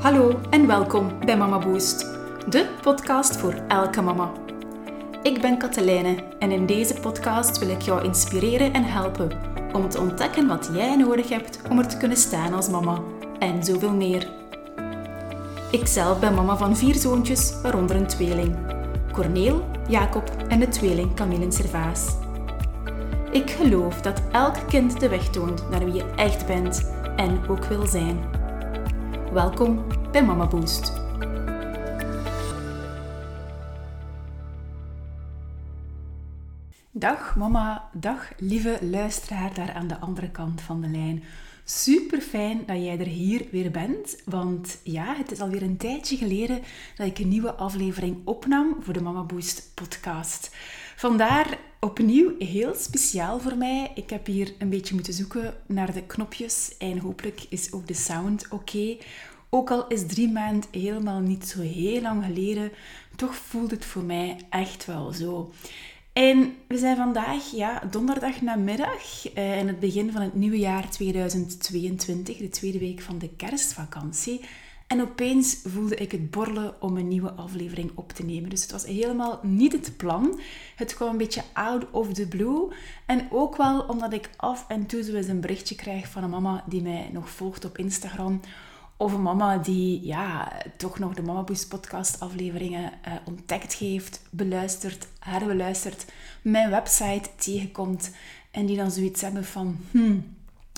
Hallo en welkom bij Mama Boost, de podcast voor elke mama. Ik ben Katelijne en in deze podcast wil ik jou inspireren en helpen om te ontdekken wat jij nodig hebt om er te kunnen staan als mama en zoveel meer. Ikzelf ben mama van 4 zoontjes, waaronder een tweeling. Corneel, Jacob en de tweeling Camille en Servaas. Ik geloof dat elk kind de weg toont naar wie je echt bent en ook wil zijn. Welkom bij Mama Boost. Dag mama, dag lieve luisteraar daar aan de andere kant van de lijn. Super fijn dat jij er hier weer bent, want ja, het is alweer een tijdje geleden dat ik een nieuwe aflevering opnam voor de Mama Boost podcast. Vandaar opnieuw heel speciaal voor mij. Ik heb hier een beetje moeten zoeken naar de knopjes en hopelijk is ook de sound oké. Ook al is 3 maanden helemaal niet zo heel lang geleden, toch voelt het voor mij echt wel zo. En we zijn vandaag donderdag namiddag in het begin van het nieuwe jaar 2022, de tweede week van de kerstvakantie. En opeens voelde ik het borrelen om een nieuwe aflevering op te nemen. Dus het was helemaal niet het plan. Het kwam een beetje out of the blue. En ook wel omdat ik af en toe zo eens een berichtje krijg van een mama die mij nog volgt op Instagram. Of een mama die toch nog de Mama Boost podcast afleveringen ontdekt heeft, beluistert, herbeluistert, mijn website tegenkomt. En die dan zoiets hebben van...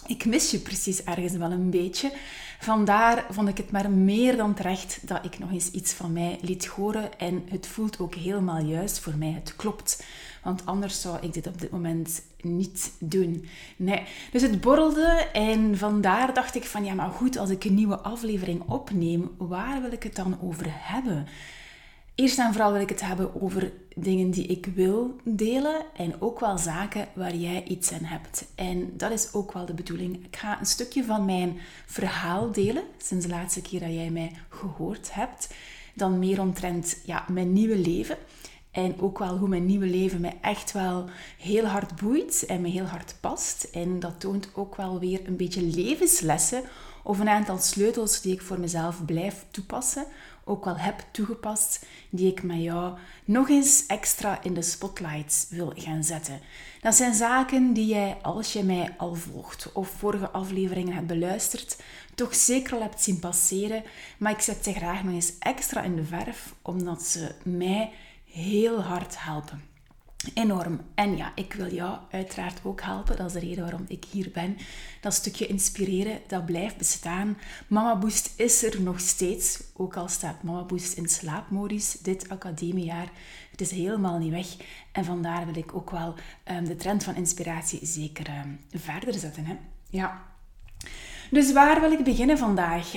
Ik mis je precies ergens wel een beetje. Vandaar vond ik het maar meer dan terecht dat ik nog eens iets van mij liet horen. En het voelt ook helemaal juist voor mij. Het klopt. Want anders zou ik dit op dit moment niet doen. Nee. Dus het borrelde en vandaar dacht ik van... Ja, maar goed, als ik een nieuwe aflevering opneem, waar wil ik het dan over hebben? Eerst en vooral wil ik het hebben over dingen die ik wil delen en ook wel zaken waar jij iets aan hebt. En dat is ook wel de bedoeling. Ik ga een stukje van mijn verhaal delen, sinds de laatste keer dat jij mij gehoord hebt. Dan meer omtrent mijn nieuwe leven. En ook wel hoe mijn nieuwe leven mij echt wel heel hard boeit en me heel hard past. En dat toont ook wel weer een beetje levenslessen of een aantal sleutels die ik voor mezelf blijf toepassen. Ook wel heb toegepast, die ik met jou nog eens extra in de spotlights wil gaan zetten. Dat zijn zaken die jij, als je mij al volgt of vorige afleveringen hebt beluisterd, toch zeker al hebt zien passeren. Maar ik zet ze graag nog eens extra in de verf, omdat ze mij heel hard helpen. Enorm. En ja, ik wil jou uiteraard ook helpen. Dat is de reden waarom ik hier ben. Dat stukje inspireren, dat blijft bestaan. Mama Boost is er nog steeds. Ook al staat Mama Boost in slaapmodus dit academiejaar. Het is helemaal niet weg. En vandaar wil ik ook wel de trend van inspiratie zeker verder zetten. Hè? Ja. Dus waar wil ik beginnen vandaag?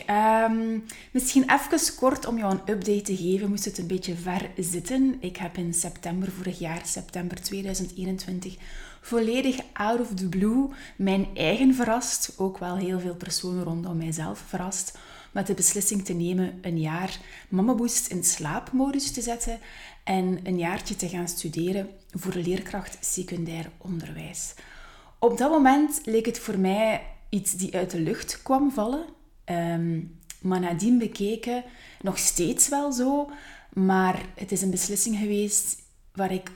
Misschien even kort om jou een update te geven, moest het een beetje ver zitten. Ik heb in september vorig jaar, september 2021, volledig out of the blue mijn eigen verrast, ook wel heel veel personen rondom mijzelf verrast, met de beslissing te nemen een jaar Mama Boost in slaapmodus te zetten en een jaartje te gaan studeren voor de leerkracht secundair onderwijs. Op dat moment leek het voor mij... iets die uit de lucht kwam vallen. Maar nadien bekeken, nog steeds wel zo. Maar het is een beslissing geweest waar ik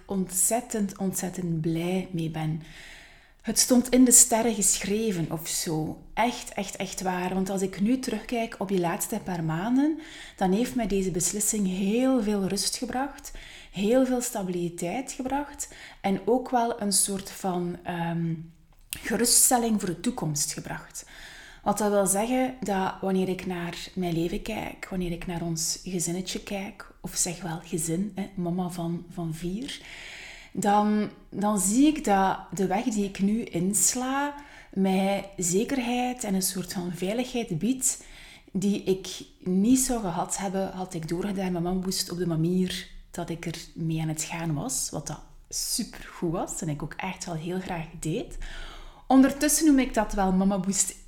ontzettend blij mee ben. Het stond in de sterren geschreven of zo. Echt waar. Want als ik nu terugkijk op die laatste paar maanden, dan heeft mij deze beslissing heel veel rust gebracht. Heel veel stabiliteit gebracht. En ook wel een soort van... geruststelling voor de toekomst gebracht. Wat dat wil zeggen dat wanneer ik naar mijn leven kijk, wanneer ik naar ons gezinnetje kijk, of zeg wel gezin, mama van 4, dan zie ik dat de weg die ik nu insla mij zekerheid en een soort van veiligheid biedt die ik niet zou gehad hebben had ik doorgedaan met Mama Boost op de manier dat ik er mee aan het gaan was, wat dat supergoed was en ik ook echt wel heel graag deed. Ondertussen noem ik dat wel Mama Boost 1.0.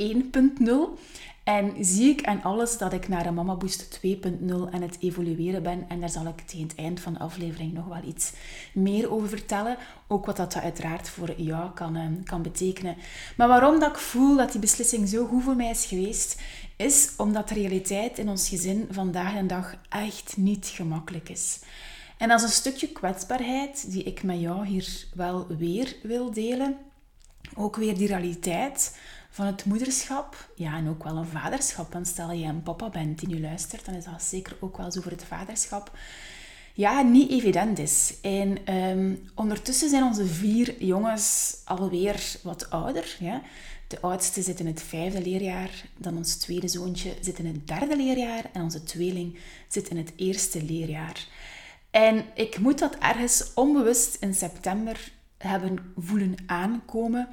En zie ik aan alles dat ik naar een Mama Boost 2.0 aan het evolueren ben. En daar zal ik tegen het eind van de aflevering nog wel iets meer over vertellen. Ook wat dat uiteraard voor jou kan betekenen. Maar waarom dat ik voel dat die beslissing zo goed voor mij is geweest, is omdat de realiteit in ons gezin vandaag de dag echt niet gemakkelijk is. En dat is een stukje kwetsbaarheid die ik met jou hier wel weer wil delen. Ook weer die realiteit van het moederschap, ja, en ook wel een vaderschap. En stel je een papa bent die nu luistert, dan is dat zeker ook wel zo voor het vaderschap. Ja, niet evident is. En ondertussen zijn onze 4 jongens alweer wat ouder. Ja? De oudste zit in het 5e leerjaar, dan ons tweede zoontje zit in het 3e leerjaar en onze tweeling zit in het 1e leerjaar. En ik moet dat ergens onbewust in september hebben voelen aankomen,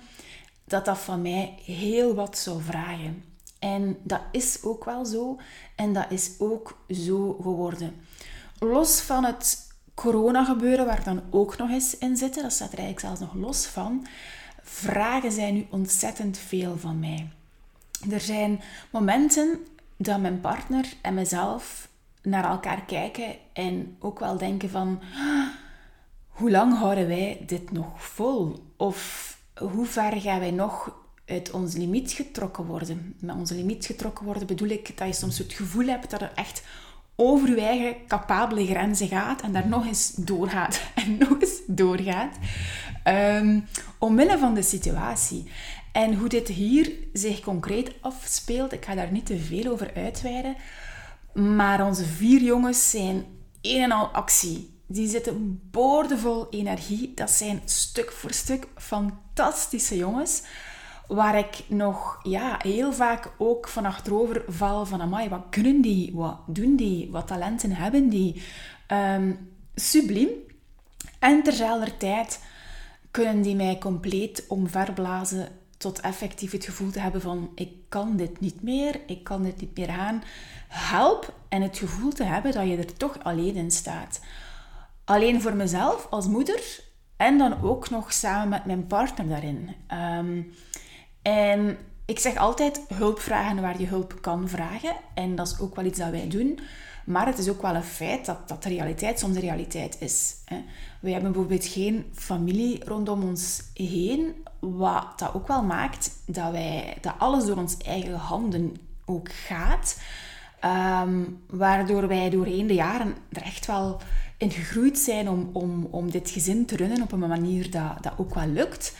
dat van mij heel wat zou vragen. En dat is ook wel zo. En dat is ook zo geworden. Los van het corona gebeuren, waar dan ook nog eens in zitten, dat staat er eigenlijk zelfs nog los van, vragen zij nu ontzettend veel van mij. Er zijn momenten dat mijn partner en mezelf naar elkaar kijken en ook wel denken van, hoe lang houden wij dit nog vol? Of hoe ver gaan wij nog uit ons limiet getrokken worden? Met onze limiet getrokken worden bedoel ik dat je soms het gevoel hebt dat er echt over je eigen capabele grenzen gaat en daar nog eens doorgaat en nog eens doorgaat. Omwille van de situatie. En hoe dit hier zich concreet afspeelt, ik ga daar niet te veel over uitweiden. Maar onze 4 jongens zijn een en al actie. Die zitten boordevol energie. Dat zijn stuk voor stuk fantastische jongens. Waar ik nog heel vaak ook van achterover val van, amai, wat kunnen die? Wat doen die? Wat talenten hebben die? Subliem. En terzelfde tijd kunnen die mij compleet omverblazen tot effectief het gevoel te hebben van, ik kan dit niet meer aan. Help! En het gevoel te hebben dat je er toch alleen in staat. Alleen voor mezelf als moeder en dan ook nog samen met mijn partner daarin. En ik zeg altijd hulp vragen waar je hulp kan vragen. En dat is ook wel iets dat wij doen. Maar het is ook wel een feit dat de realiteit soms de realiteit is. We hebben bijvoorbeeld geen familie rondom ons heen. Wat dat ook wel maakt dat alles door ons eigen handen ook gaat. Waardoor wij doorheen de jaren er echt wel in gegroeid zijn om dit gezin te runnen op een manier dat ook wel lukt.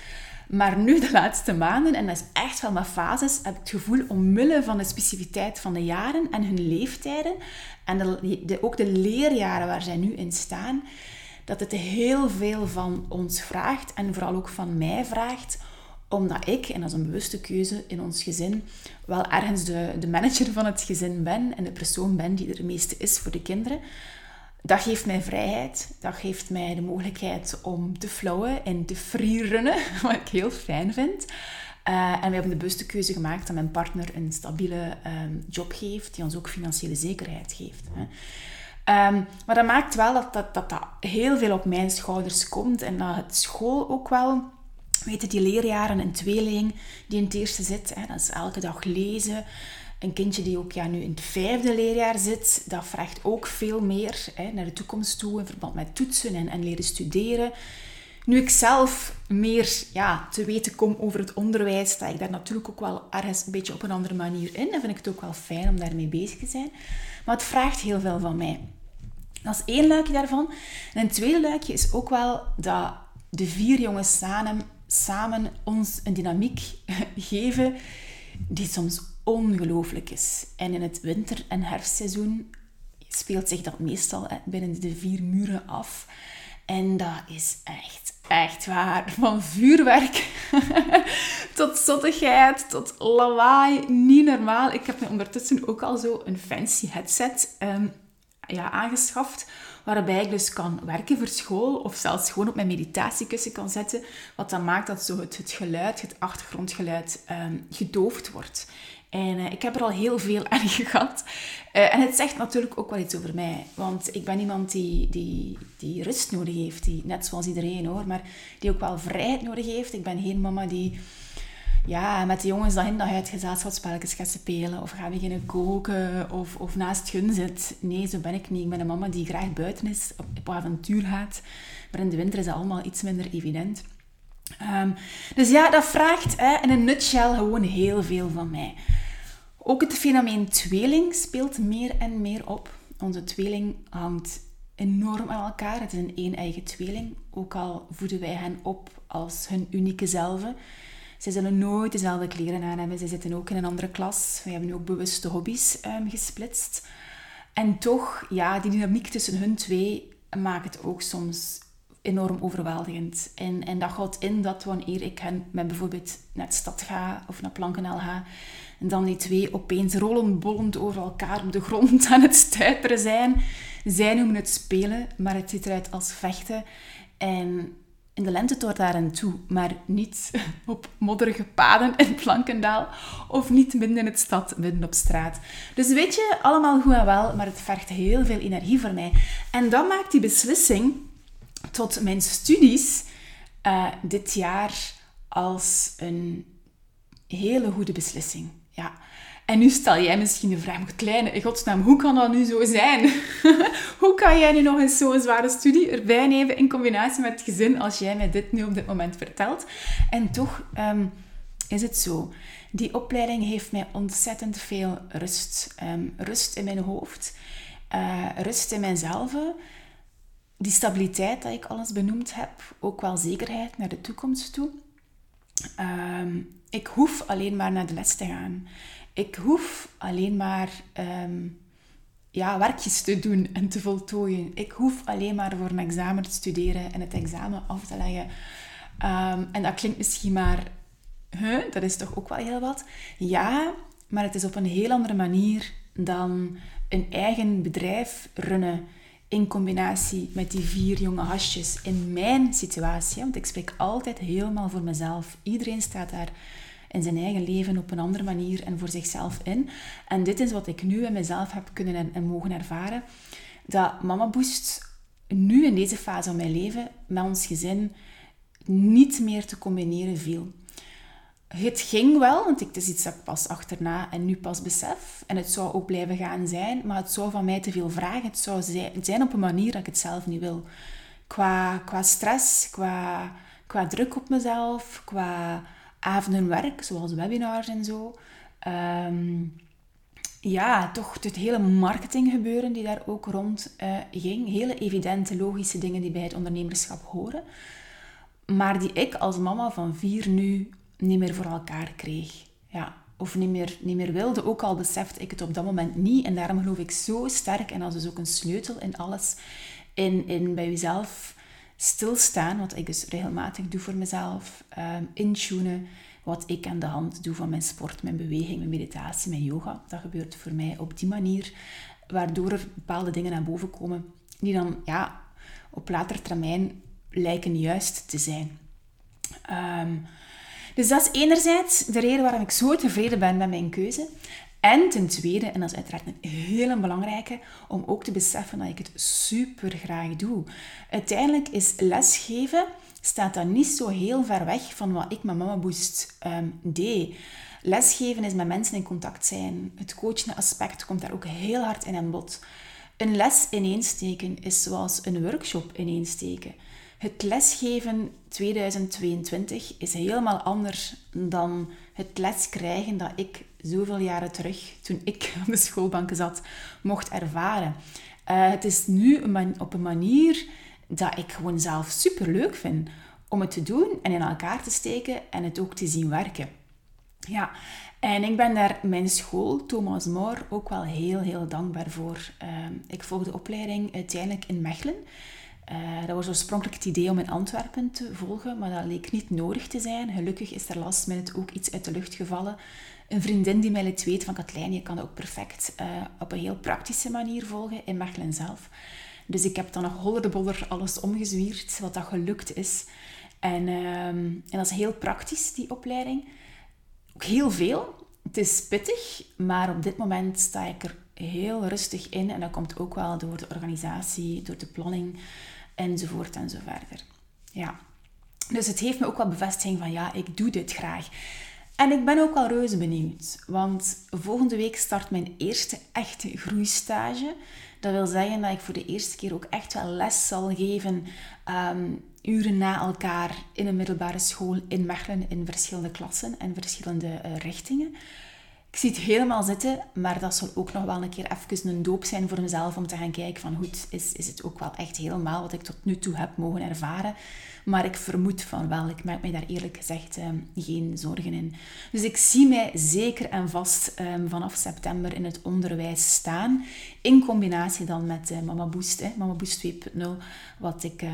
Maar nu de laatste maanden, en dat is echt wel mijn fases, heb ik het gevoel omwille van de specificiteit van de jaren en hun leeftijden en ook de leerjaren waar zij nu in staan, dat het heel veel van ons vraagt en vooral ook van mij vraagt, omdat ik, en dat is een bewuste keuze in ons gezin, wel ergens de manager van het gezin ben en de persoon ben die er het meeste is voor de kinderen. Dat geeft mij vrijheid. Dat geeft mij de mogelijkheid om te flowen en te freerunnen, wat ik heel fijn vind. En we hebben de bewuste keuze gemaakt dat mijn partner een stabiele job geeft, die ons ook financiële zekerheid geeft. Hè. Maar dat maakt wel dat heel veel op mijn schouders komt en dat het school ook wel... Weet die leerjaren, een tweeling die in het 1e zit, hè, dat is elke dag lezen. Een kindje die ook nu in het 5e leerjaar zit, dat vraagt ook veel meer naar de toekomst toe in verband met toetsen en leren studeren. Nu ik zelf meer te weten kom over het onderwijs, sta ik daar natuurlijk ook wel ergens een beetje op een andere manier in. Dan vind ik het ook wel fijn om daarmee bezig te zijn. Maar het vraagt heel veel van mij. Dat is 1 luikje daarvan. En een tweede luikje is ook wel dat de 4 jongens samen ons een dynamiek geven die soms ongelooflijk is. En in het winter- en herfstseizoen speelt zich dat meestal binnen de 4 muren af. En dat is echt waar. Van vuurwerk tot zottigheid, tot lawaai. Niet normaal. Ik heb me ondertussen ook al zo een fancy headset aangeschaft, waarbij ik dus kan werken voor school of zelfs gewoon op mijn meditatiekussen kan zetten, wat dan maakt dat zo het achtergrondgeluid gedoofd wordt. En ik heb er al heel veel aan gehad. En het zegt natuurlijk ook wel iets over mij, want ik ben iemand die rust nodig heeft, die, net zoals iedereen hoor, maar die ook wel vrijheid nodig heeft. Ik ben geen mama die... ja, met de jongens dan in dat je het gezelschapsspelletjes gaat spelen of gaan beginnen koken of naast het gun zit. Nee, zo ben ik niet. Ik ben een mama die graag buiten is, op avontuur gaat. Maar in de winter is dat allemaal iets minder evident. Dus ja, dat vraagt in een nutshell gewoon heel veel van mij. Ook het fenomeen tweeling speelt meer en meer op. Onze tweeling hangt enorm aan elkaar. Het is een een-eigen tweeling. Ook al voeden wij hen op als hun unieke zelven. Zij zullen nooit dezelfde kleren aan hebben. Zij zitten ook in een andere klas. We hebben nu ook bewust de hobby's gesplitst. En toch, ja, die dynamiek tussen hun twee maakt het ook soms enorm overweldigend. En dat houdt in dat wanneer ik hen met bijvoorbeeld naar de stad ga of naar Plankendaal ga, en dan die twee opeens rollenbollend over elkaar op de grond aan het stuiperen zijn. Zij noemen het spelen, maar het ziet eruit als vechten. En in de lente toort daar aan toe, maar niet op modderige paden in Plankendaal of niet midden in het stad, midden op straat. Dus weet je, allemaal goed en wel, maar het vergt heel veel energie voor mij. En dat maakt die beslissing tot mijn studies dit jaar als een hele goede beslissing. Ja. En nu stel jij misschien de vraag, maar kleine, in godsnaam, hoe kan dat nu zo zijn? Hoe kan jij nu nog eens zo'n zware studie erbij nemen in combinatie met het gezin als jij mij dit nu op dit moment vertelt? En toch is het zo. Die opleiding heeft mij ontzettend veel rust. Rust in mijn hoofd. Rust in mijzelf. Die stabiliteit dat ik alles benoemd heb. Ook wel zekerheid naar de toekomst toe. Ik hoef alleen maar naar de les te gaan. Ik hoef alleen maar werkjes te doen en te voltooien. Ik hoef alleen maar voor een examen te studeren en het examen af te leggen. En dat klinkt misschien maar... dat is toch ook wel heel wat? Ja, maar het is op een heel andere manier dan een eigen bedrijf runnen. In combinatie met die 4 jonge hasjes in mijn situatie. Want ik spreek altijd helemaal voor mezelf. Iedereen staat daar in zijn eigen leven op een andere manier en voor zichzelf in. En dit is wat ik nu in mezelf heb kunnen en mogen ervaren. Dat Mama Boost nu in deze fase van mijn leven met ons gezin niet meer te combineren viel. Het ging wel, want het is iets dat ik pas achterna en nu pas besef. En het zou ook blijven gaan zijn, maar het zou van mij te veel vragen. Het zou zijn op een manier dat ik het zelf niet wil. Qua stress, qua druk op mezelf, qua avondenwerk, zoals webinars en zo. Toch het hele marketinggebeuren die daar ook rond ging. Hele evidente, logische dingen die bij het ondernemerschap horen. Maar die ik als mama van 4 nu... niet meer voor elkaar kreeg. Ja. Of niet meer wilde. Ook al besefte ik het op dat moment niet. En daarom geloof ik zo sterk. En dat is dus ook een sleutel in alles. In bij jezelf stilstaan. Wat ik dus regelmatig doe voor mezelf. Intunen. Wat ik aan de hand doe van mijn sport. Mijn beweging, mijn meditatie, mijn yoga. Dat gebeurt voor mij op die manier. Waardoor er bepaalde dingen naar boven komen. Die dan op later termijn lijken juist te zijn. Dus dat is enerzijds de reden waarom ik zo tevreden ben met mijn keuze. En ten tweede, en dat is uiteraard een hele belangrijke, om ook te beseffen dat ik het super graag doe. Uiteindelijk is lesgeven, staat dat niet zo heel ver weg van wat ik met Mama Boost deed. Lesgeven is met mensen in contact zijn. Het coachende aspect komt daar ook heel hard in aan bod. Een les ineensteken is zoals een workshop ineensteken. Het lesgeven 2022 is helemaal anders dan het leskrijgen dat ik zoveel jaren terug, toen ik op de schoolbanken zat, mocht ervaren. Het is nu op een manier dat ik gewoon zelf superleuk vind om het te doen en in elkaar te steken en het ook te zien werken. Ja, en ik ben daar mijn school, Thomas More, ook wel heel, heel dankbaar voor. Ik volg de opleiding uiteindelijk in Mechelen. Dat was oorspronkelijk het idee om in Antwerpen te volgen, maar dat leek niet nodig te zijn. Gelukkig is er last minute ook iets uit de lucht gevallen. Een vriendin die mij liet weten van Katlijn, je kan dat ook perfect op een heel praktische manier volgen in Mechelen zelf. Dus ik heb dan nog hollerdenboller alles omgezwierd, wat dat gelukt is. En dat is heel praktisch, die opleiding. Ook heel veel. Het is pittig, maar op dit moment sta ik er heel rustig in. En dat komt ook wel door de organisatie, door de planning, enzovoort en zo verder. Ja. Dus het heeft me ook wel bevestiging van, ja, ik doe dit graag. En ik ben ook al reuze benieuwd, want volgende week start mijn eerste echte groeistage. Dat wil zeggen dat ik voor de eerste keer ook echt wel les zal geven, uren na elkaar in een middelbare school in Mechelen in verschillende klassen en verschillende richtingen. Ik zie het helemaal zitten, maar dat zal ook nog wel een keer even een doop zijn voor mezelf om te gaan kijken van goed, is het ook wel echt helemaal wat ik tot nu toe heb mogen ervaren. Maar ik vermoed van wel, ik maak mij daar eerlijk gezegd geen zorgen in. Dus ik zie mij zeker en vast vanaf september in het onderwijs staan. In combinatie dan met Mama Boost, Mama Boost 2.0, wat ik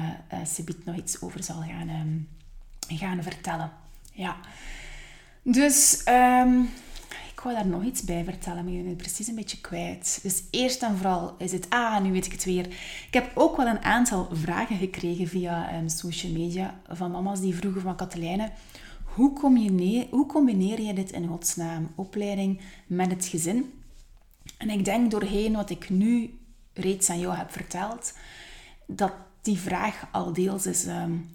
subiet nog iets over zal gaan vertellen. Ja, dus... Ik wou daar nog iets bij vertellen, maar ik ben het precies een beetje kwijt. Dus eerst en vooral is het... nu weet ik het weer. Ik heb ook wel een aantal vragen gekregen via social media van mama's die vroegen van Katelijne, hoe combineer je dit in godsnaam, opleiding met het gezin? En ik denk doorheen wat ik nu reeds aan jou heb verteld, dat die vraag al deels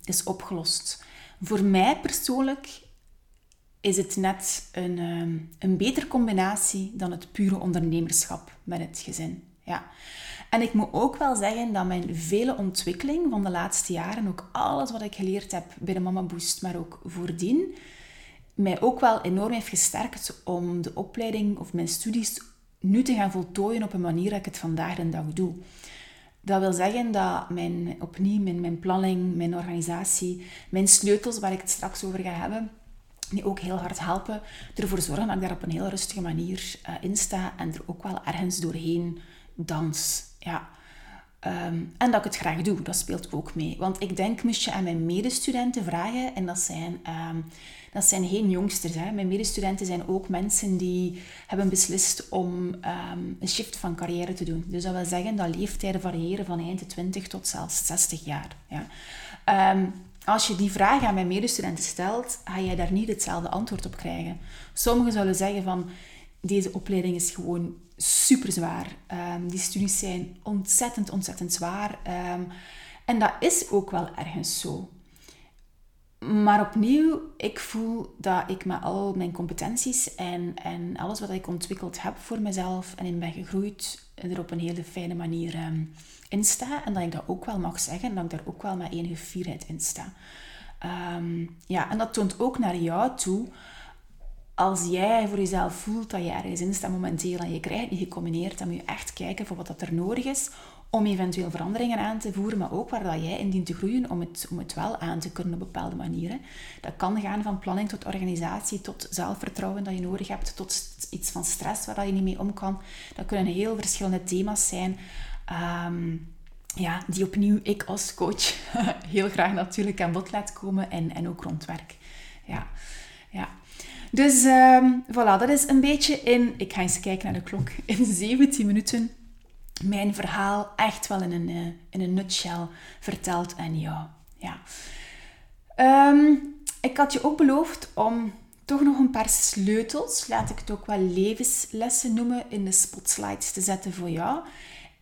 is opgelost. Voor mij persoonlijk... is het net een betere combinatie dan het pure ondernemerschap met het gezin. Ja. En ik moet ook wel zeggen dat mijn vele ontwikkeling van de laatste jaren, ook alles wat ik geleerd heb binnen Mama Boost, maar ook voordien, mij ook wel enorm heeft gesterkt om de opleiding of mijn studies nu te gaan voltooien op een manier dat ik het vandaag de dag doe. Dat wil zeggen dat mijn planning, mijn organisatie, mijn sleutels waar ik het straks over ga hebben, die ook heel hard helpen, ervoor zorgen dat ik daar op een heel rustige manier in sta en er ook wel ergens doorheen dans. Ja. En dat ik het graag doe, dat speelt ook mee. Want ik denk, moest je aan mijn medestudenten vragen, en dat zijn geen jongsters. Hè. Mijn medestudenten zijn ook mensen die hebben beslist om een shift van carrière te doen. Dus dat wil zeggen dat leeftijden variëren van eind 20 tot zelfs 60 jaar. Ja. Als je die vraag aan mijn medestudenten stelt, ga jij daar niet hetzelfde antwoord op krijgen. Sommigen zullen zeggen van, deze opleiding is gewoon super zwaar. Die studies zijn ontzettend, ontzettend zwaar. En dat is ook wel ergens zo. Maar opnieuw, ik voel dat ik met al mijn competenties en alles wat ik ontwikkeld heb voor mezelf en in ben gegroeid, er op een hele fijne manier in sta. En dat ik dat ook wel mag zeggen en dat ik daar ook wel met enige fierheid in sta. En dat toont ook naar jou toe. Als jij voor jezelf voelt dat je ergens in staat momenteel en je krijgt het niet gecombineerd, dan moet je echt kijken voor wat dat er nodig is om eventueel veranderingen aan te voeren, maar ook waar dat jij in dient te groeien om het wel aan te kunnen op bepaalde manieren. Dat kan gaan van planning tot organisatie, tot zelfvertrouwen dat je nodig hebt, tot iets van stress waar dat je niet mee om kan. Dat kunnen heel verschillende thema's zijn. Die opnieuw ik als coach heel graag natuurlijk aan bod laat komen en ook rond werk. Ja. Dus voilà, dat is een beetje ik ga eens kijken naar de klok, in 17 minuten mijn verhaal echt wel in een nutshell verteld aan jou. Ja. Ik had je ook beloofd om toch nog een paar sleutels, laat ik het ook wel levenslessen noemen, in de spotslides te zetten voor jou.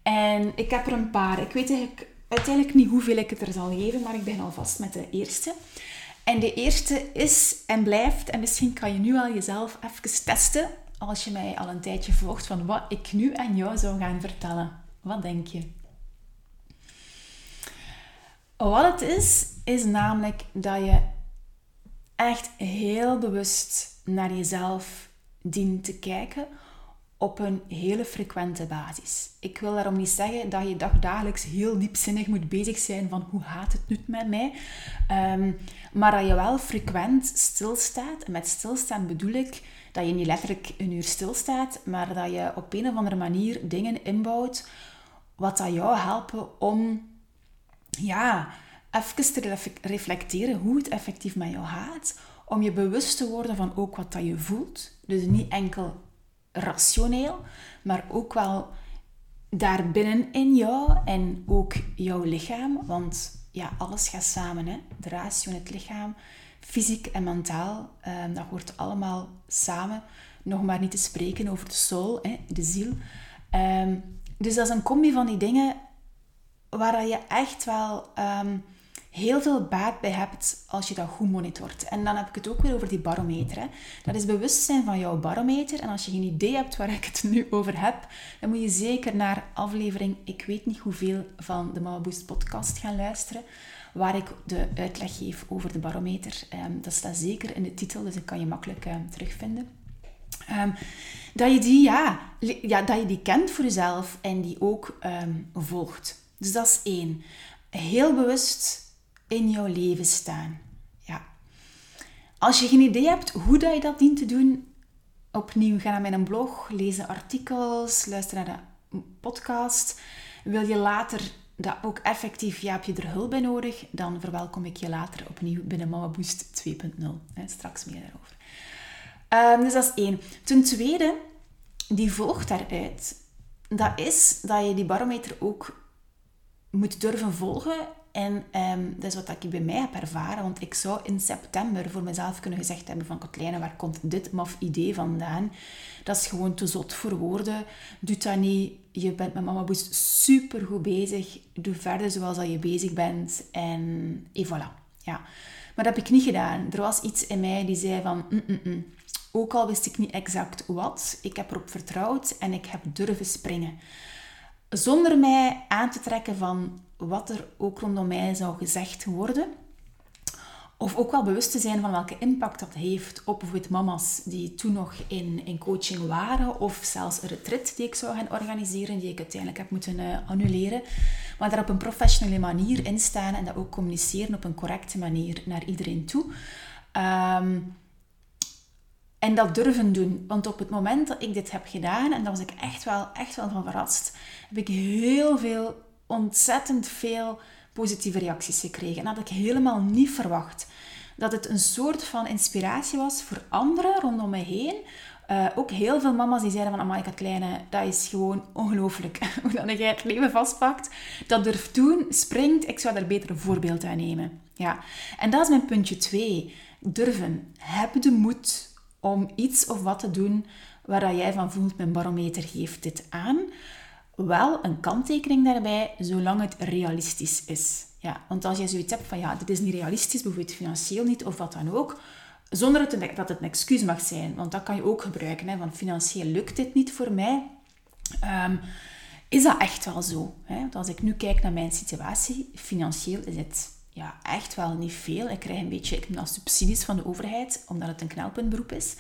En ik heb er een paar. Ik weet uiteindelijk niet hoeveel ik het er zal geven, maar ik begin alvast met de eerste. En de eerste is en blijft, en misschien kan je nu al jezelf even testen, als je mij al een tijdje volgt, van wat ik nu aan jou zou gaan vertellen. Wat denk je? Wat het is namelijk dat je echt heel bewust naar jezelf dient te kijken op een hele frequente basis. Ik wil daarom niet zeggen dat je dagelijks heel diepzinnig moet bezig zijn van hoe gaat het nu met mij. Maar dat je wel frequent stilstaat. En met stilstaan bedoel ik dat je niet letterlijk een uur stilstaat, maar dat je op een of andere manier dingen inbouwt wat dat jou helpen om even te reflecteren hoe het effectief met jou gaat. Om je bewust te worden van ook wat dat je voelt. Dus niet enkel rationeel, maar ook wel daarbinnen in jou en ook jouw lichaam. Want ja, alles gaat samen, hè? De ratio en het lichaam, fysiek en mentaal, dat hoort allemaal samen. Nog maar niet te spreken over de soul, hè? De ziel. Dus dat is een combi van die dingen waar je echt wel heel veel baat bij hebt als je dat goed monitort. En dan heb ik het ook weer over die barometer. Hè. Dat is bewustzijn van jouw barometer. En als je geen idee hebt waar ik het nu over heb, dan moet je zeker naar aflevering ik weet niet hoeveel van de Mama Boost podcast gaan luisteren, waar ik de uitleg geef over de barometer. Dat staat zeker in de titel, dus dat kan je makkelijk terugvinden. Dat je die kent voor jezelf en die ook volgt. Dus dat is één. Heel bewust in jouw leven staan. Ja. Als je geen idee hebt hoe dat je dat dient te doen, opnieuw ga naar mijn blog, lees de artikels, luister naar de podcast. Wil je later dat ook effectief, heb je er hulp bij nodig, dan verwelkom ik je later opnieuw binnen Mama Boost 2.0. Straks meer daarover. Dus dat is één. Ten tweede, die volgt daaruit, dat is dat je die barometer ook moet durven volgen. En dat is wat ik bij mij heb ervaren. Want ik zou in september voor mezelf kunnen gezegd hebben van Katlijne, waar komt dit maf idee vandaan? Dat is gewoon te zot voor woorden. Doe dat niet. Je bent met Mama Boost super goed bezig. Doe verder zoals dat je bezig bent. En voilà. Ja. Maar dat heb ik niet gedaan. Er was iets in mij die zei van... Ook al wist ik niet exact wat. Ik heb erop vertrouwd en ik heb durven springen. Zonder mij aan te trekken van wat er ook rondom mij zou gezegd worden. Of ook wel bewust te zijn van welke impact dat heeft op bijvoorbeeld mama's die toen nog in coaching waren. Of zelfs een retreat die ik zou gaan organiseren, die ik uiteindelijk heb moeten annuleren. Maar daar op een professionele manier in staan en dat ook communiceren op een correcte manier naar iedereen toe. En dat durven doen. Want op het moment dat ik dit heb gedaan, en daar was ik echt wel van verrast, heb ik ontzettend veel positieve reacties gekregen. En dat had ik helemaal niet verwacht. Dat het een soort van inspiratie was voor anderen rondom mij heen. Ook heel veel mama's die zeiden van, amai Katlijne, dat is gewoon ongelooflijk. Hoe dat jij het leven vastpakt, dat durft doen, springt. Ik zou daar beter een voorbeeld aan nemen. Ja. En dat is mijn puntje 2. Durven. Heb de moed om iets of wat te doen waar jij van voelt, mijn barometer geeft dit aan. Wel een kanttekening daarbij, zolang het realistisch is. Ja, want als je zoiets hebt van, ja, dit is niet realistisch, bijvoorbeeld financieel niet of wat dan ook, zonder dat het een excuus mag zijn, want dat kan je ook gebruiken, hè, van financieel lukt dit niet voor mij, is dat echt wel zo. Hè? Want als ik nu kijk naar mijn situatie, financieel is het echt wel niet veel. Ik krijg ik noem dat subsidies van de overheid, omdat het een knelpuntberoep is.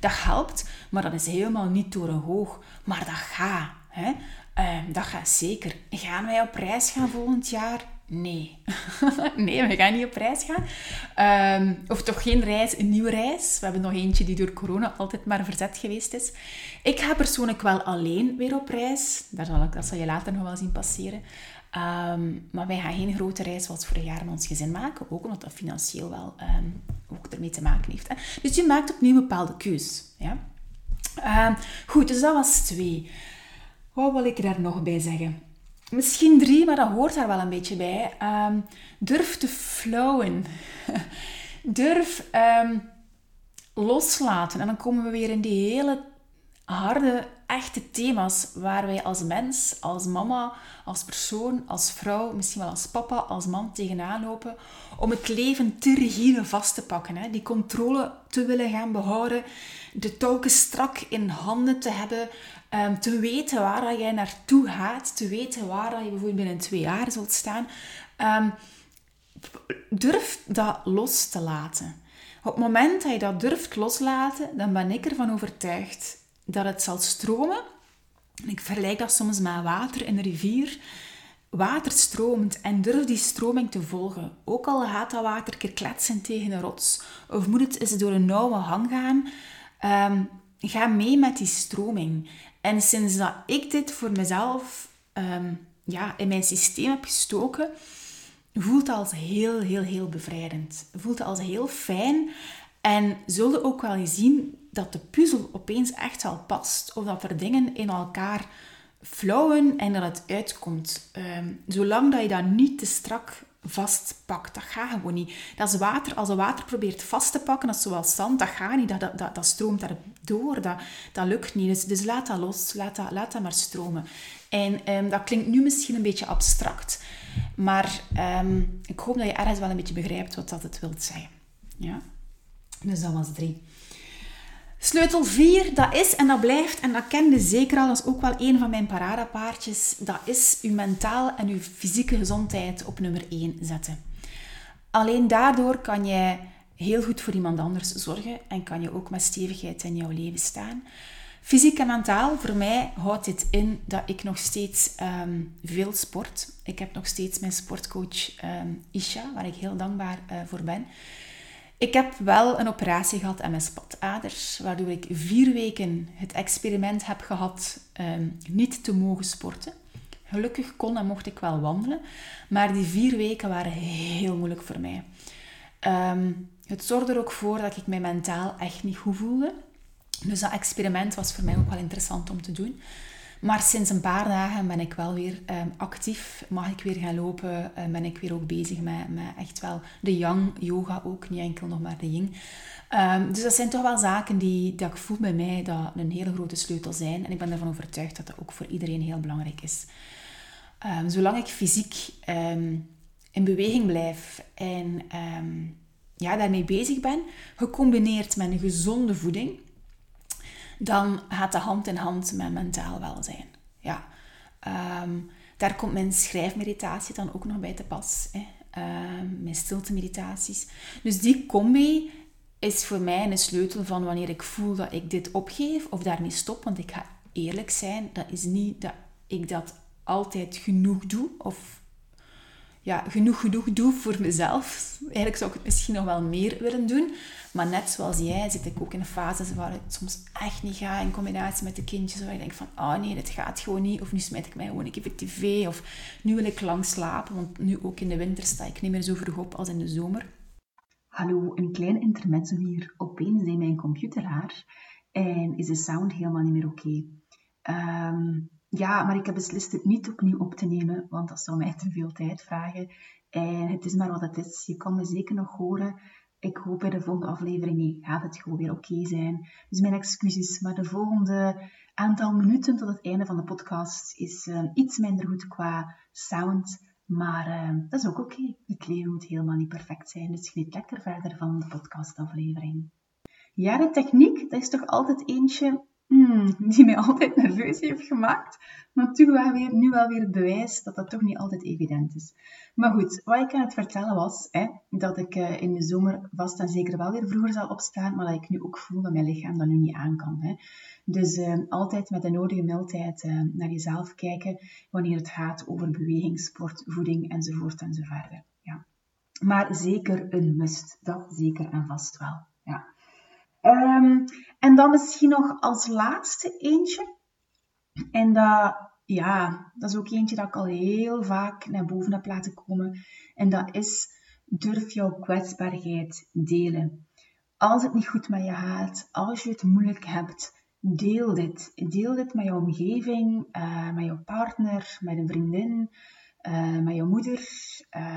Dat helpt, maar dat is helemaal niet torenhoog. Maar dat gaat. Hè? Dat gaat zeker. Gaan wij op reis gaan volgend jaar? Nee. Nee, we gaan niet op reis gaan. Of toch geen reis, een nieuwe reis. We hebben nog eentje die door corona altijd maar verzet geweest is. Ik ga persoonlijk wel alleen weer op reis. Dat zal je later nog wel zien passeren. Maar wij gaan geen grote reis zoals vorig jaar met ons gezin maken. Ook omdat dat financieel wel ook ermee te maken heeft. Hè? Dus je maakt opnieuw een bepaalde keus. Ja? Goed, dus dat was 2. Wat wil ik daar nog bij zeggen? Misschien 3, maar dat hoort daar wel een beetje bij. Durf te flowen. Durf loslaten. En dan komen we weer in die hele harde, echte thema's waar wij als mens, als mama, als persoon, als vrouw, misschien wel als papa, als man tegenaan lopen om het leven te rigide vast te pakken. Hè? Die controle te willen gaan behouden, de touwen strak in handen te hebben, te weten waar jij naartoe gaat, te weten waar je bijvoorbeeld binnen 2 jaar zult staan. Durf dat los te laten. Op het moment dat je dat durft loslaten, dan ben ik ervan overtuigd dat het zal stromen. Ik vergelijk dat soms met water in een rivier. Water stroomt en durf die stroming te volgen. Ook al gaat dat water een keer kletsen tegen een rots. Of moet het eens door een nauwe hang gaan. Ga mee met die stroming. En sinds dat ik dit voor mezelf in mijn systeem heb gestoken, voelt dat als heel, heel, heel bevrijdend. Voelt dat als heel fijn. En zul je ook wel zien dat de puzzel opeens echt wel past. Of dat er dingen in elkaar flauwen en dat het uitkomt. Zolang dat je dat niet te strak vastpakt. Dat gaat gewoon niet. Dat is water. Als je water probeert vast te pakken, dat is zoals zand, dat gaat niet. Dat stroomt daar door. Dat lukt niet. Dus laat dat los. Laat dat maar stromen. En dat klinkt nu misschien een beetje abstract. Maar ik hoop dat je ergens wel een beetje begrijpt wat dat het wil zeggen. Ja? Dus dat was 3. Sleutel 4, dat is en dat blijft, en dat kende zeker al, dat is ook wel een van mijn paradepaardjes, dat is je mentaal en je fysieke gezondheid op nummer 1 zetten. Alleen daardoor kan jij heel goed voor iemand anders zorgen en kan je ook met stevigheid in jouw leven staan. Fysiek en mentaal, voor mij houdt dit in dat ik nog steeds veel sport. Ik heb nog steeds mijn sportcoach Isha, waar ik heel dankbaar voor ben. Ik heb wel een operatie gehad aan mijn spatader, waardoor ik 4 weken het experiment heb gehad niet te mogen sporten. Gelukkig kon en mocht ik wel wandelen, maar die 4 weken waren heel moeilijk voor mij. Het zorgde er ook voor dat ik mij mentaal echt niet goed voelde. Dus dat experiment was voor mij ook wel interessant om te doen. Maar sinds een paar dagen ben ik wel weer actief, mag ik weer gaan lopen, ben ik weer ook bezig met echt wel de yang yoga ook, niet enkel nog maar de yin. Dus dat zijn toch wel zaken dat ik voel bij mij dat een hele grote sleutel zijn. En ik ben ervan overtuigd dat dat ook voor iedereen heel belangrijk is. Zolang ik fysiek in beweging blijf en daarmee bezig ben, gecombineerd met een gezonde voeding, dan gaat dat hand in hand met mentaal welzijn. Ja. Daar komt mijn schrijfmeditatie dan ook nog bij te pas. Hè. Mijn stilte-meditaties. Dus die combi is voor mij een sleutel van wanneer ik voel dat ik dit opgeef of daarmee stop. Want ik ga eerlijk zijn, dat is niet dat ik dat altijd genoeg doe. Of ja, genoeg doe voor mezelf. Eigenlijk zou ik het misschien nog wel meer willen doen. Maar net zoals jij zit ik ook in fases waar het soms echt niet gaat. In combinatie met de kindjes waar ik denk van... Oh nee, dit gaat gewoon niet. Of nu smijt ik mij gewoon een keer op tv. Of nu wil ik lang slapen. Want nu ook in de winter sta ik niet meer zo vroeg op als in de zomer. Hallo, een klein intermezzo hier. Opeens deed mijn computer haar. En is de sound helemaal niet meer oké. Ja, maar ik heb beslist het niet opnieuw op te nemen, want dat zou mij te veel tijd vragen. En het is maar wat het is. Je kan me zeker nog horen. Ik hoop bij de volgende aflevering gaat het gewoon weer oké zijn. Dus mijn excuses, maar de volgende aantal minuten tot het einde van de podcast is iets minder goed qua sound. Maar dat is ook oké. De kleren moet helemaal niet perfect zijn, dus geniet lekker verder van de podcastaflevering. Ja, de techniek, dat is toch altijd eentje... die mij altijd nerveus heeft gemaakt. Maar nu wel weer het bewijs dat dat toch niet altijd evident is. Maar goed, wat ik aan het vertellen was, dat ik in de zomer vast en zeker wel weer vroeger zal opstaan, maar dat ik nu ook voel dat mijn lichaam dat nu niet aan kan. Dus altijd met de nodige mildheid naar jezelf kijken, wanneer het gaat over beweging, sport, voeding, enzovoort enzovoort. Ja. Maar zeker een must, dat zeker en vast wel. Ja. En dan misschien nog als laatste eentje. En dat is ook eentje dat ik al heel vaak naar boven heb laten komen. En dat is, durf jouw kwetsbaarheid delen. Als het niet goed met je gaat, als je het moeilijk hebt, deel dit. Deel dit met jouw omgeving, met jouw partner, met een vriendin, met jouw moeder,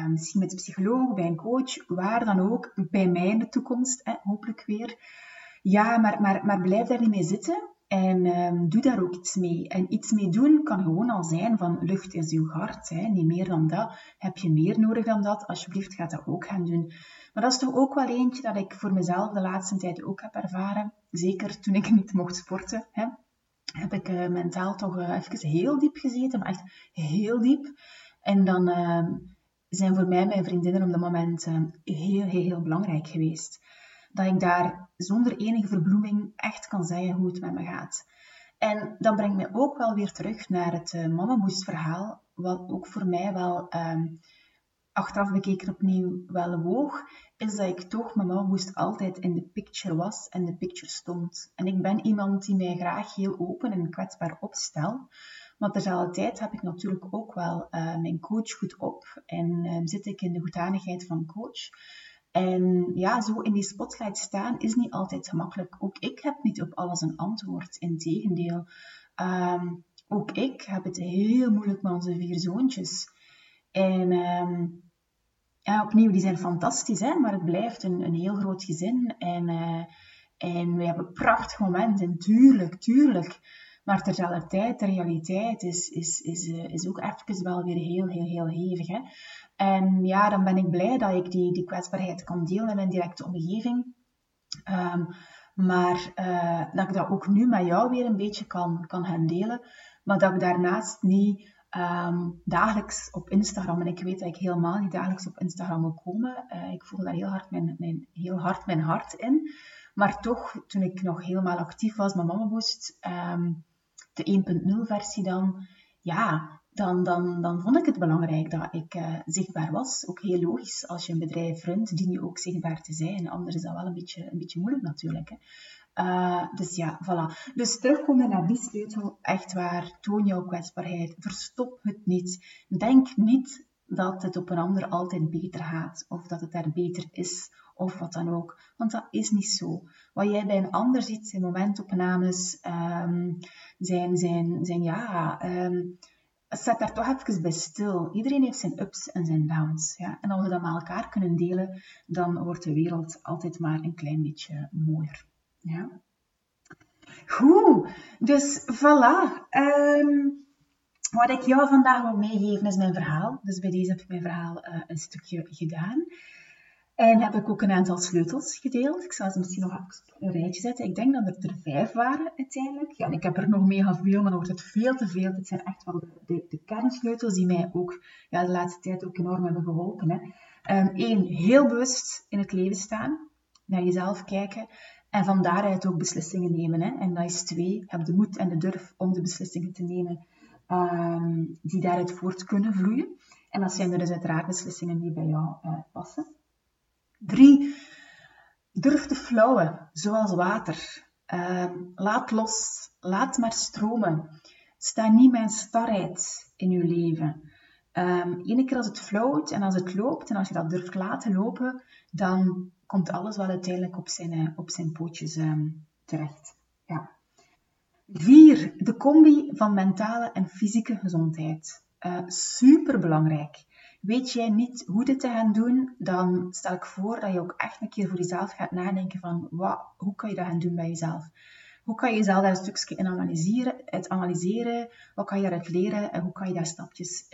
misschien met een psycholoog, bij een coach, waar dan ook, bij mij in de toekomst, hopelijk weer. Ja, maar blijf daar niet mee zitten en doe daar ook iets mee. En iets mee doen kan gewoon al zijn van lucht is uw hart, niet meer dan dat. Heb je meer nodig dan dat? Alsjeblieft, ga dat ook gaan doen. Maar dat is toch ook wel eentje dat ik voor mezelf de laatste tijd ook heb ervaren. Zeker toen ik niet mocht sporten, heb ik mentaal toch even heel diep gezeten, maar echt heel diep. En dan zijn voor mij mijn vriendinnen op dat moment heel, heel, heel belangrijk geweest. Dat ik daar zonder enige verbloeming echt kan zeggen hoe het met me gaat. En dat brengt mij ook wel weer terug naar het Mama Boost verhaal. Wat ook voor mij wel, achteraf bekeken opnieuw, wel woog. Is dat ik toch met Mama Boost altijd in de picture was en de picture stond. En ik ben iemand die mij graag heel open en kwetsbaar opstel. Maar terzelfde tijd heb ik natuurlijk ook wel mijn coach goed op. En zit ik in de hoedanigheid van coach. En ja, zo in die spotlight staan is niet altijd gemakkelijk. Ook ik heb niet op alles een antwoord. Integendeel, ook ik heb het heel moeilijk met onze 4 zoontjes. En Ja, opnieuw, die zijn fantastisch, hè? Maar het blijft een heel groot gezin. En we hebben prachtige momenten, tuurlijk. Maar tegelijkertijd, de realiteit is ook even wel weer heel hevig. Hè? En ja, dan ben ik blij dat ik die kwetsbaarheid kan delen in mijn directe omgeving. Maar dat ik dat ook nu met jou weer een beetje kan gaan delen. Maar dat ik daarnaast niet dagelijks op Instagram, en ik weet dat ik helemaal niet dagelijks op Instagram wil komen. Ik voel daar heel hard mijn hart in. Maar toch, toen ik nog helemaal actief was met Mama Boost, de 1.0 versie dan, ja... Dan vond ik het belangrijk dat ik zichtbaar was. Ook heel logisch. Als je een bedrijf runt, dien je ook zichtbaar te zijn. Anders is dat wel een beetje moeilijk natuurlijk. Hè. Dus ja, voilà. Dus terugkomen naar die sleutel. Echt waar, toon jouw kwetsbaarheid. Verstop het niet. Denk niet dat het op een ander altijd beter gaat. Of dat het daar beter is. Of wat dan ook. Want dat is niet zo. Wat jij bij een ander ziet, zijn momentopnames. Zet daar toch even bij stil. Iedereen heeft zijn ups en zijn downs. Ja? En als we dat met elkaar kunnen delen, dan wordt de wereld altijd maar een klein beetje mooier. Ja? Goed, dus voilà. Wat ik jou vandaag wil meegeven is mijn verhaal. Dus bij deze heb ik mijn verhaal een stukje gedaan. En heb ik ook een aantal sleutels gedeeld. Ik zal ze misschien nog op een rijtje zetten. Ik denk dat er 5 waren uiteindelijk. Ja, en ik heb er nog mega veel, maar dan wordt het veel te veel. Het zijn echt wel de kernsleutels die mij ook de laatste tijd ook enorm hebben geholpen. Hè. 1, heel bewust in het leven staan. Naar jezelf kijken. En van daaruit ook beslissingen nemen. Hè. En dat is 2, heb de moed en de durf om de beslissingen te nemen die daaruit voort kunnen vloeien. En dat zijn er dus uiteraard beslissingen die bij jou passen. 3, durf te flowen, zoals water. Laat los, laat maar stromen. Sta niet met een starheid in je leven. Eén keer als het flowt en als het loopt en als je dat durft laten lopen, dan komt alles wel uiteindelijk op zijn pootjes terecht. Ja. 4, de combi van mentale en fysieke gezondheid. Superbelangrijk. Weet jij niet hoe dit te gaan doen, dan stel ik voor dat je ook echt een keer voor jezelf gaat nadenken van hoe kan je dat gaan doen bij jezelf? Hoe kan je jezelf daar een stukje in analyseren? Wat kan je daaruit leren? En hoe kan je daar stapjes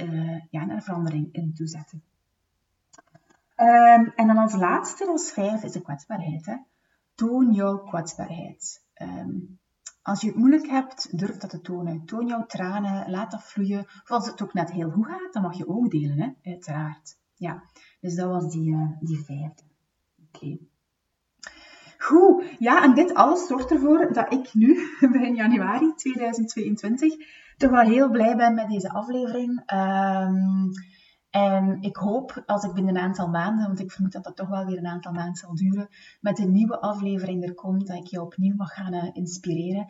naar verandering in toezetten? En dan als laatste, als 5, is de kwetsbaarheid. Hè? Toon jouw kwetsbaarheid. Als je het moeilijk hebt, durf dat te tonen. Toon jouw tranen, laat dat vloeien. Of als het ook net heel goed gaat, dan mag je ook delen, hè? Uiteraard. Ja, dus dat was die 5e. Oké. Goed, ja, en dit alles zorgt ervoor dat ik nu, begin januari 2022, toch wel heel blij ben met deze aflevering. En ik hoop, als ik binnen een aantal maanden, want ik vermoed dat dat toch wel weer een aantal maanden zal duren, met een nieuwe aflevering er komt, dat ik je opnieuw mag gaan inspireren.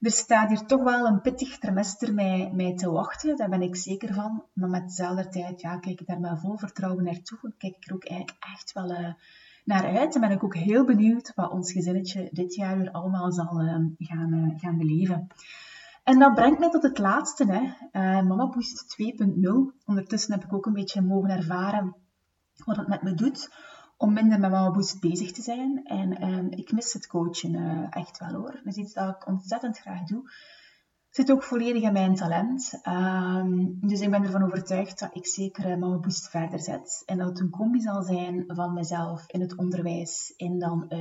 Er staat hier toch wel een pittig trimester mij te wachten, daar ben ik zeker van. Maar met dezelfde tijd, ja, kijk ik daar maar vol vertrouwen naartoe. En kijk ik er ook eigenlijk echt wel naar uit. En ben ik ook heel benieuwd wat ons gezinnetje dit jaar weer allemaal zal gaan beleven. En dat brengt mij tot het laatste, hè. Mama Boost 2.0. Ondertussen heb ik ook een beetje mogen ervaren wat het met me doet om minder met Mama Boost bezig te zijn. En ik mis het coachen echt wel, hoor. Dat is iets dat ik ontzettend graag doe. Het zit ook volledig in mijn talent. Dus ik ben ervan overtuigd dat ik zeker Mama Boost verder zet. En dat het een combi zal zijn van mezelf in het onderwijs en dan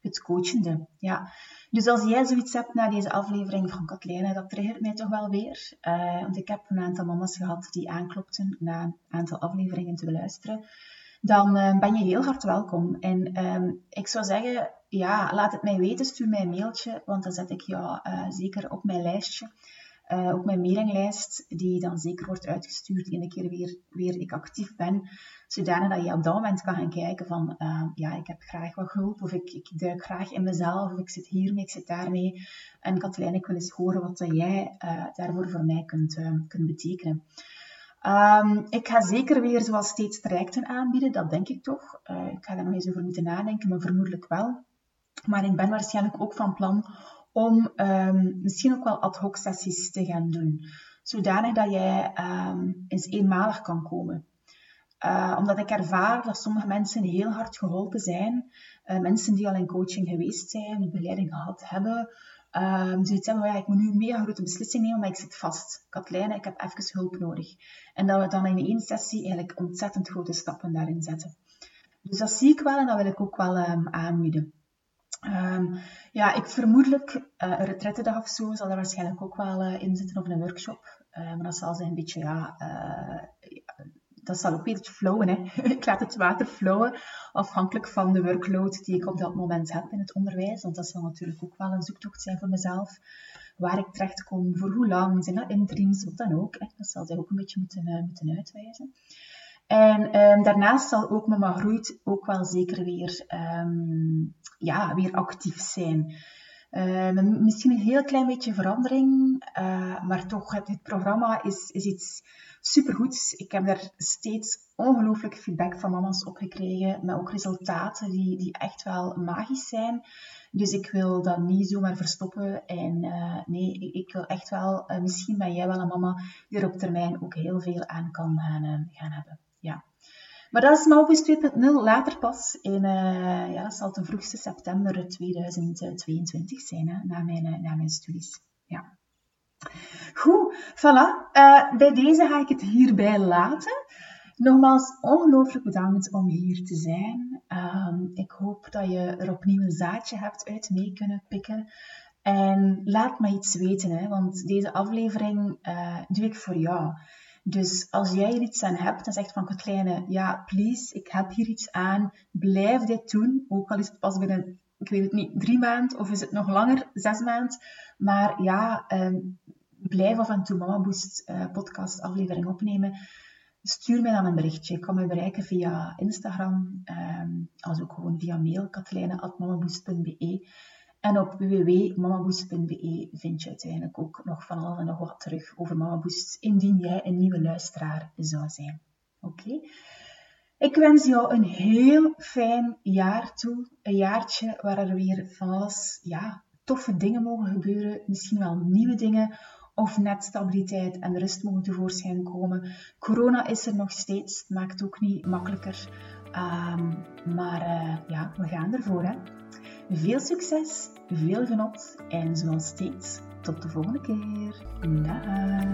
het coachende. Ja. Dus als jij zoiets hebt na deze aflevering van Katlijne, dat triggert mij toch wel weer. Want ik heb een aantal mama's gehad die aanklopten na een aantal afleveringen te beluisteren. Dan ben je heel hard welkom. En ik zou zeggen, ja, laat het mij weten, stuur mij een mailtje, want dan zet ik jou zeker op mijn lijstje, op mijn mailinglijst, die dan zeker wordt uitgestuurd de ene keer weer ik actief ben, zodanig dat je op dat moment kan gaan kijken van, ik heb graag wat hulp, of ik duik graag in mezelf, of ik zit hiermee, ik zit daarmee. En Katlijne, ik wil eens horen wat jij daarvoor voor mij kunt betekenen. Ik ga zeker weer zoals steeds trajecten aanbieden, dat denk ik toch. Ik ga daar nog eens over moeten nadenken, maar vermoedelijk wel. Maar ik ben waarschijnlijk ook van plan om misschien ook wel ad hoc sessies te gaan doen. Zodanig dat jij eens eenmalig kan komen. Omdat ik ervaar dat sommige mensen heel hard geholpen zijn. Mensen die al in coaching geweest zijn, die begeleiding gehad hebben. Zoiets hebben van, ja, ik moet nu een mega grote beslissing nemen, maar ik zit vast. Katlijne, ik heb even hulp nodig. En dat we dan in één sessie eigenlijk ontzettend grote stappen daarin zetten. Dus dat zie ik wel en dat wil ik ook wel aanbieden. Ik vermoedelijk een retrettedag of zo zal er waarschijnlijk ook wel in zitten of een workshop. Maar dat zal zijn een beetje, dat zal ook weer flowen. Hè. Ik laat het water flowen, afhankelijk van de workload die ik op dat moment heb in het onderwijs. Want dat zal natuurlijk ook wel een zoektocht zijn voor mezelf. Waar ik terecht kom, voor hoe lang, zijn dat interims, wat dan ook. Hè. Dat zal zich ook een beetje moeten uitwijzen. En daarnaast zal ook Mama Groeit ook wel zeker weer actief zijn. Misschien een heel klein beetje verandering, maar toch, dit programma is iets supergoeds. Ik heb daar steeds ongelooflijk feedback van mama's op gekregen, maar ook resultaten die echt wel magisch zijn. Dus ik wil dat niet zomaar verstoppen. En ik wil echt wel, misschien ben jij wel een mama die er op termijn ook heel veel aan kan gaan hebben. Ja. Maar dat is Mama's 2.0 later pas. Dat zal ten vroegste september 2022 zijn, hè, na mijn studies. Ja. Goed, voilà. Bij deze ga ik het hierbij laten. Nogmaals, ongelooflijk bedankt om hier te zijn. Ik hoop dat je er opnieuw een zaadje hebt uit mee kunnen pikken. En laat mij iets weten, hè, want deze aflevering doe ik voor jou. Dus als jij er iets aan hebt en zegt van Katlijne, ja, please, ik heb hier iets aan. Blijf dit doen, ook al is het pas binnen, ik weet het niet, 3 maanden of is het nog langer, 6 maanden. Maar ja, blijf af en toe Mama Boost podcast aflevering opnemen. Stuur mij dan een berichtje. Ik kan mij bereiken via Instagram, als ook gewoon via mail, katlijne@mamaboost.be. En op www.mamaboost.be vind je uiteindelijk ook nog van alles en nog wat terug over Mama Boost, indien jij een nieuwe luisteraar zou zijn. Oké? Ik wens jou een heel fijn jaar toe. Een jaartje waar er weer van alles toffe dingen mogen gebeuren. Misschien wel nieuwe dingen. Of net stabiliteit en rust mogen tevoorschijn komen. Corona is er nog steeds. Maakt het ook niet makkelijker. Maar we gaan ervoor, hè. Veel succes, veel genot en zoals steeds, tot de volgende keer. Dag!